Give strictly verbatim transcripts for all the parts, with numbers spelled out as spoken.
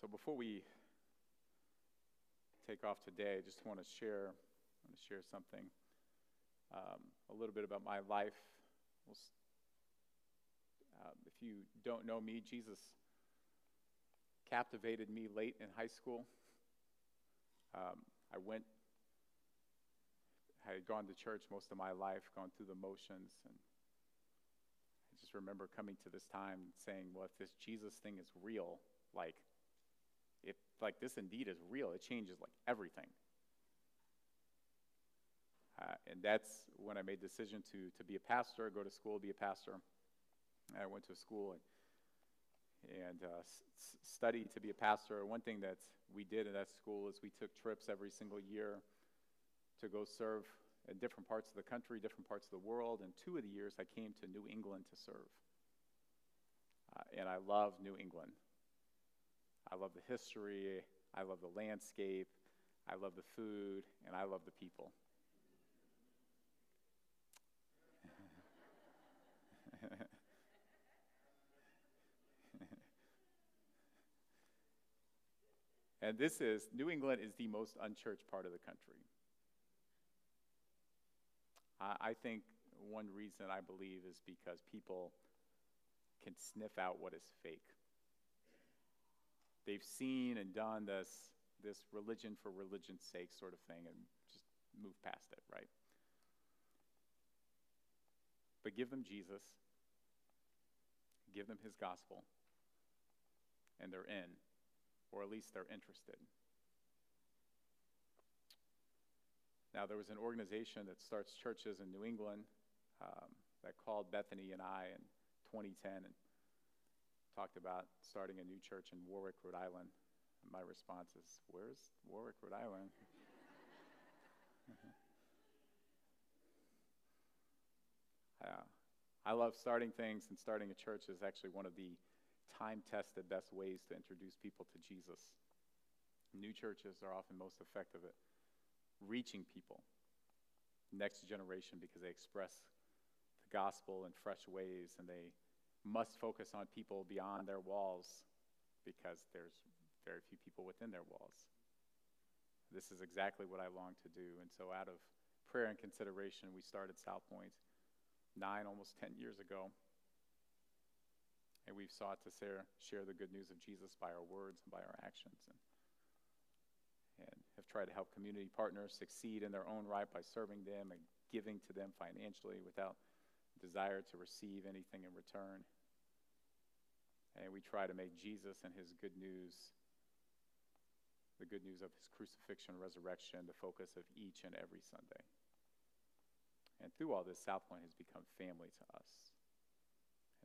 So before we take off today, I just want to share, I want to share something, um, a little bit about my life. We'll, uh, if you don't know me, Jesus captivated me late in high school. Um, I went, I had gone to church most of my life, gone through the motions, and I just remember coming to this time and saying, well, if this Jesus thing is real, like, if like this indeed is real, it changes like everything. Uh, and that's when I made the decision to to be a pastor, go to school, be a pastor. And I went to school and, and uh, s studied to be a pastor. One thing that we did at that school is we took trips every single year to go serve in different parts of the country, different parts of the world. And two of the years I came to New England to serve. Uh, and I love New England. I love the history, I love the landscape, I love the food, and I love the people. And this is, New England is the most unchurched part of the country. I, I think one reason I believe is because people can sniff out what is fake. They've seen and done this, this religion for religion's sake sort of thing and just move past it, right? But give them Jesus, give them his gospel, and they're in, or at least they're interested. Now, there was an organization that starts churches in New England um, that called Bethany and I in twenty ten and talked about starting a new church in Warwick, Rhode Island. And my response is, where's Warwick, Rhode Island? uh, I love starting things, and starting a church is actually one of the time-tested best ways to introduce people to Jesus. New churches are often most effective at reaching people, next generation, because they express the gospel in fresh ways, and they must focus on people beyond their walls because there's very few people within their walls. This is exactly what I long to do. And so out of prayer and consideration, we started South Point nine, almost ten years ago. And we've sought to share, share the good news of Jesus by our words and by our actions. And, and have tried to help community partners succeed in their own right by serving them and giving to them financially without desire to receive anything in return. And we try to make Jesus and his good news, the good news of his crucifixion and resurrection, the focus of each and every Sunday. And through all this, South Point has become family to us.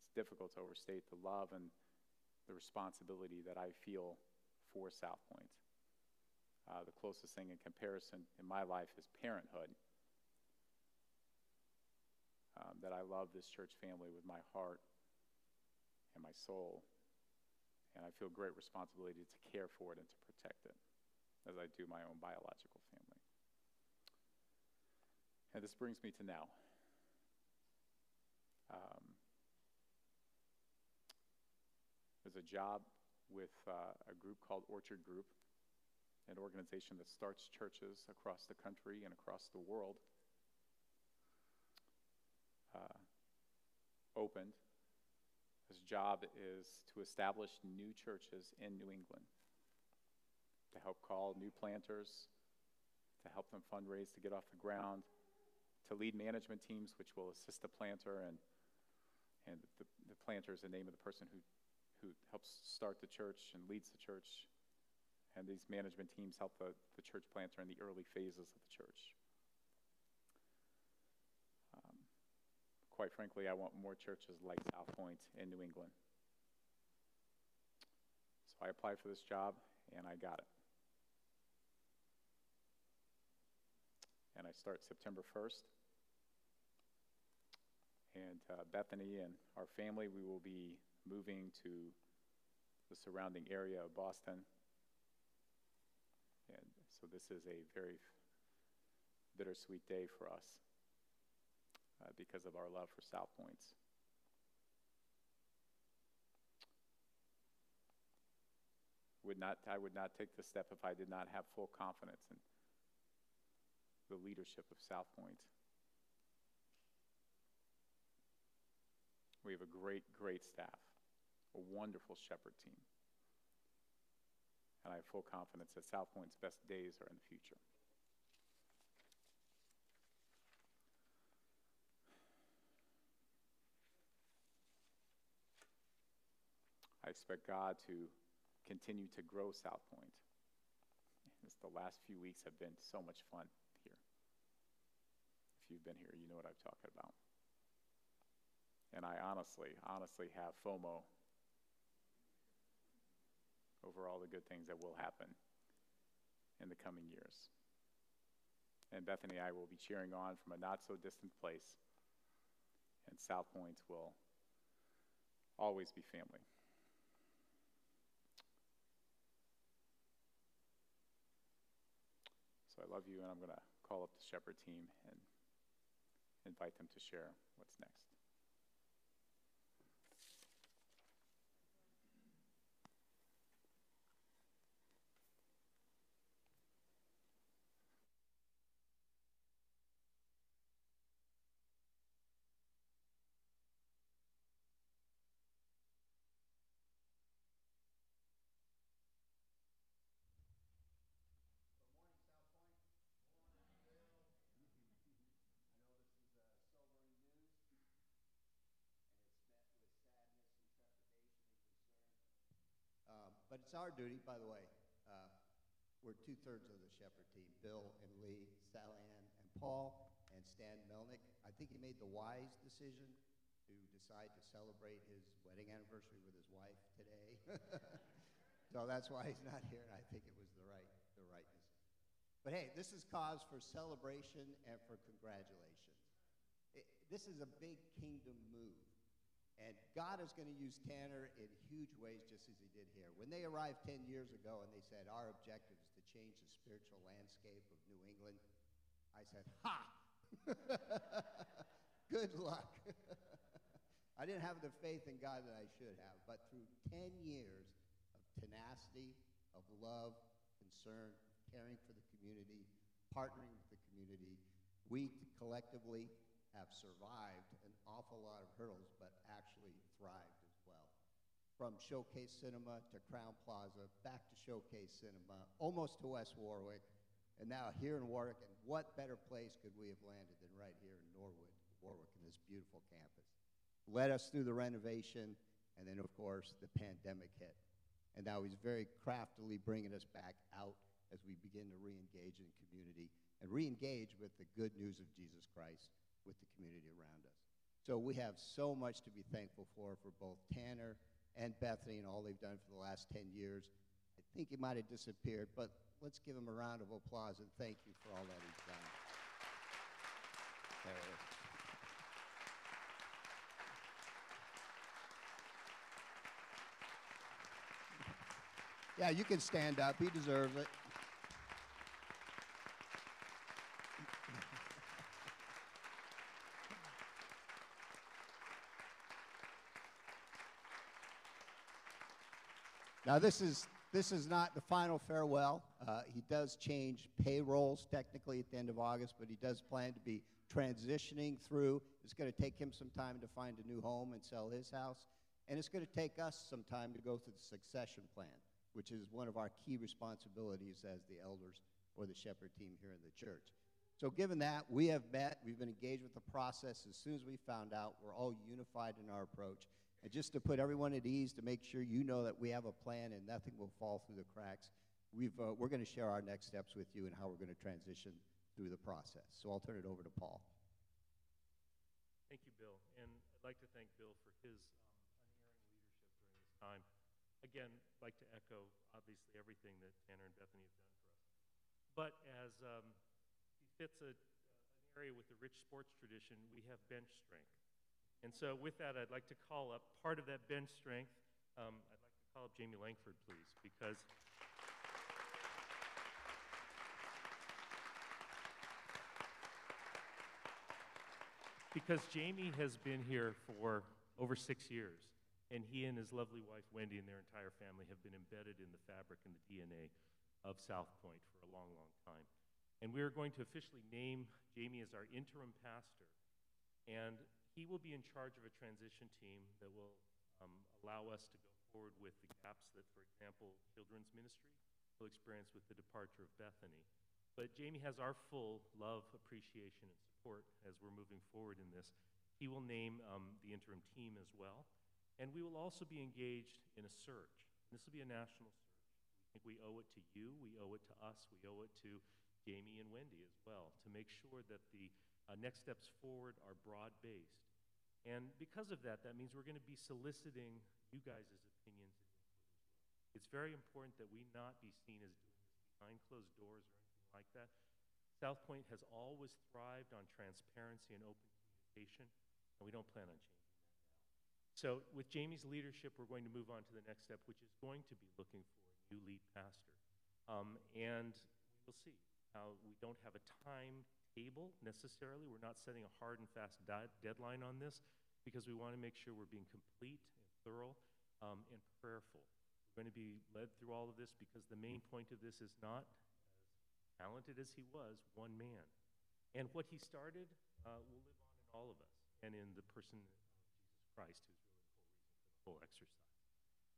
It's difficult to overstate the love and the responsibility that I feel for South Point. Uh, the closest thing in comparison in my life is parenthood. Um, that I love this church family with my heart and my soul, and I feel great responsibility to care for it and to protect it as I do my own biological family. And this brings me to now. Um, there's a job with uh, a group called Orchard Group, an organization that starts churches across the country and across the world. Uh, opened. His job is to establish new churches in New England, to help call new planters, to help them fundraise to get off the ground, to lead management teams which will assist the planter, and and the, the planter is the name of the person who, who helps start the church and leads the church, and these management teams help the, the church planter in the early phases of the church. Quite frankly, I want more churches like South Point in New England. So I applied for this job, and I got it. And I start September first. And uh, Bethany and our family, we will be moving to the surrounding area of Boston. And so this is a very bittersweet day for us. Uh, because of our love for South Point. would not, I would not take the step if I did not have full confidence in the leadership of South Point. We have a great, great staff, a wonderful shepherd team. And I have full confidence that South Point's best days are in the future. I expect God to continue to grow South Point. This, the last few weeks have been so much fun here. If you've been here, you know what I'm talking about. And I honestly, honestly have FOMO over all the good things that will happen in the coming years. And Bethany and I will be cheering on from a not-so-distant place, and South Point will always be family. So I love you, and I'm going to call up the shepherd team and invite them to share what's next. But it's our duty, by the way, uh, we're two-thirds of the shepherd team, Bill and Lee, Sally Ann and Paul, and Stan Melnick. I think he made the wise decision to decide to celebrate his wedding anniversary with his wife today. So that's why he's not here, and I think it was the right, the right decision. But hey, this is cause for celebration and for congratulations. It, this is a big kingdom move. And God is going to use Tanner in huge ways, just as he did here. When they arrived ten years ago and they said, our objective is to change the spiritual landscape of New England, I said, ha! Good luck. I didn't have the faith in God that I should have, but through ten years of tenacity, of love, concern, caring for the community, partnering with the community, we collectively have survived an awful lot of hurdles, but actually thrived as well. From Showcase Cinema to Crown Plaza, back to Showcase Cinema, almost to West Warwick, and now here in Warwick, and what better place could we have landed than right here in Norwood, Warwick, in this beautiful campus. Led us through the renovation, and then of course, the pandemic hit. And now he's very craftily bringing us back out as we begin to re-engage in community, and re-engage with the good news of Jesus Christ, with the community around us. So we have so much to be thankful for, for both Tanner and Bethany and all they've done for the last ten years. I think he might have disappeared, but let's give him a round of applause and thank you for all that he's done. There it is. Yeah, you can stand up, he deserves it. Now, this is, this is not the final farewell. Uh, he does change payrolls technically at the end of August, but he does plan to be transitioning through. It's going to take him some time to find a new home and sell his house. And it's going to take us some time to go through the succession plan, which is one of our key responsibilities as the elders or the shepherd team here in the church. So given that, we have met. We've been engaged with the process. As soon as we found out, we're all unified in our approach. And just to put everyone at ease, to make sure you know that we have a plan and nothing will fall through the cracks, we've, uh, we're going to share our next steps with you and how we're going to transition through the process. So I'll turn it over to Paul. Thank you, Bill. And I'd like to thank Bill for his um, unerring leadership during this time. Again, I'd like to echo, obviously, everything that Tanner and Bethany have done for us. But as um, befits a, an area with a rich sports tradition, we have bench strength. And so with that, I'd like to call up part of that bench strength. Um, I'd like to call up Jamie Langford, please, because because Jamie has been here for over six years. and he and his lovely wife, Wendy, and their entire family have been embedded in the fabric and the D N A of South Point for a long, long time. And we are going to officially name Jamie as our interim pastor, and he will be in charge of a transition team that will um, allow us to go forward with the gaps that, for example, children's ministry will experience with the departure of Bethany. But Jamie has our full love, appreciation, and support as we're moving forward in this. He will name um, the interim team as well, and we will also be engaged in a search. This will be a national search. We think we owe it to you, we owe it to us, we owe it to Jamie and Wendy as well, to make sure that the uh, next steps forward are broad-based. And because of that, that means we're going to be soliciting you guys' opinions. It's very important that we not be seen as doing this behind closed doors or anything like that. South Point has always thrived on transparency and open communication, and we don't plan on changing that now. So with Jamie's leadership, we're going to move on to the next step, which is going to be looking for a new lead pastor. Um, and we'll see. Uh, we don't have a timetable necessarily. We're not setting a hard and fast deadline on this because we want to make sure we're being complete and thorough um, and prayerful. We're going to be led through all of this because the main point of this is not, as talented as he was, one man. And what he started uh, will live on in all of us and in the person of Jesus Christ, who's really the whole reason for the whole exercise.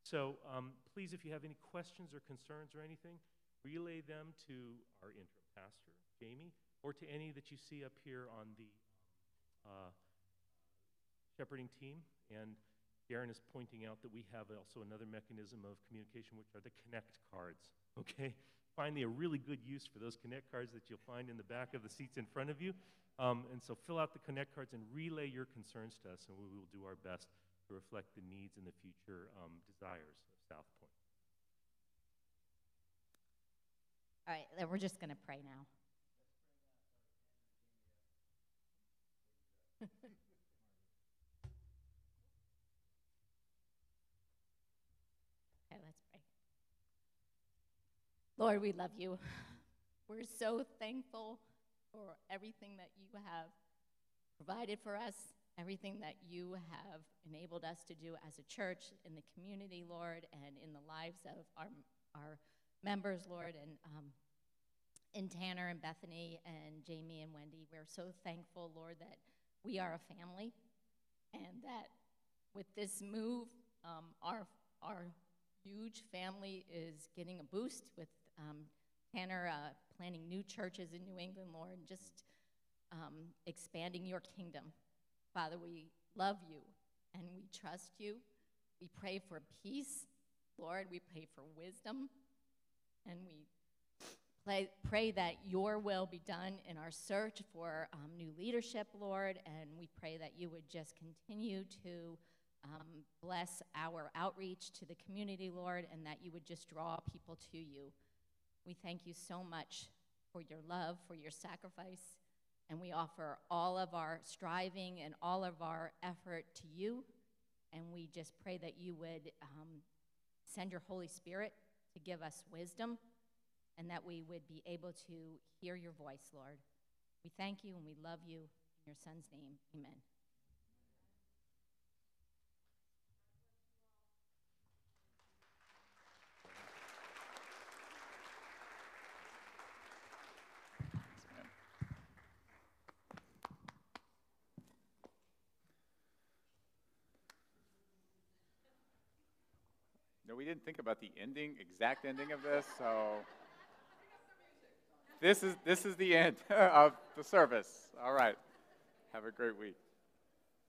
So um, please, if you have any questions or concerns or anything, relay them to our interim pastor, Jamie, or to any that you see up here on the uh, shepherding team. And Darren is pointing out that we have also another mechanism of communication, which are the Connect cards, okay? Finally, a really good use for those Connect cards that you'll find in the back of the seats in front of you. Um, and so fill out the Connect cards and relay your concerns to us, and we will do our best to reflect the needs and the future um, desires of South Point. All right, then we're just going to pray now. Okay, let's pray. Lord, we love you. We're so thankful for everything that you have provided for us, everything that you have enabled us to do as a church in the community, Lord, and in the lives of our our. members, Lord, and um, and Tanner and Bethany and Jamie and Wendy. We're so thankful, Lord, that we are a family, and that with this move, um, our our huge family is getting a boost with um, Tanner uh, planning new churches in New England, Lord, and just um, expanding your kingdom. Father, we love you and we trust you. We pray for peace, Lord. We pray for wisdom. And we play, pray that your will be done in our search for um, new leadership, Lord, and we pray that you would just continue to um, bless our outreach to the community, Lord, and that you would just draw people to you. We thank you so much for your love, for your sacrifice, and we offer all of our striving and all of our effort to you, and we just pray that you would um, send your Holy Spirit to give us wisdom, and that we would be able to hear your voice, Lord. We thank you and we love you. In your son's name, amen. No, we didn't think about the ending, exact ending of this, so this is, this is the end of the service. All right. Have a great week.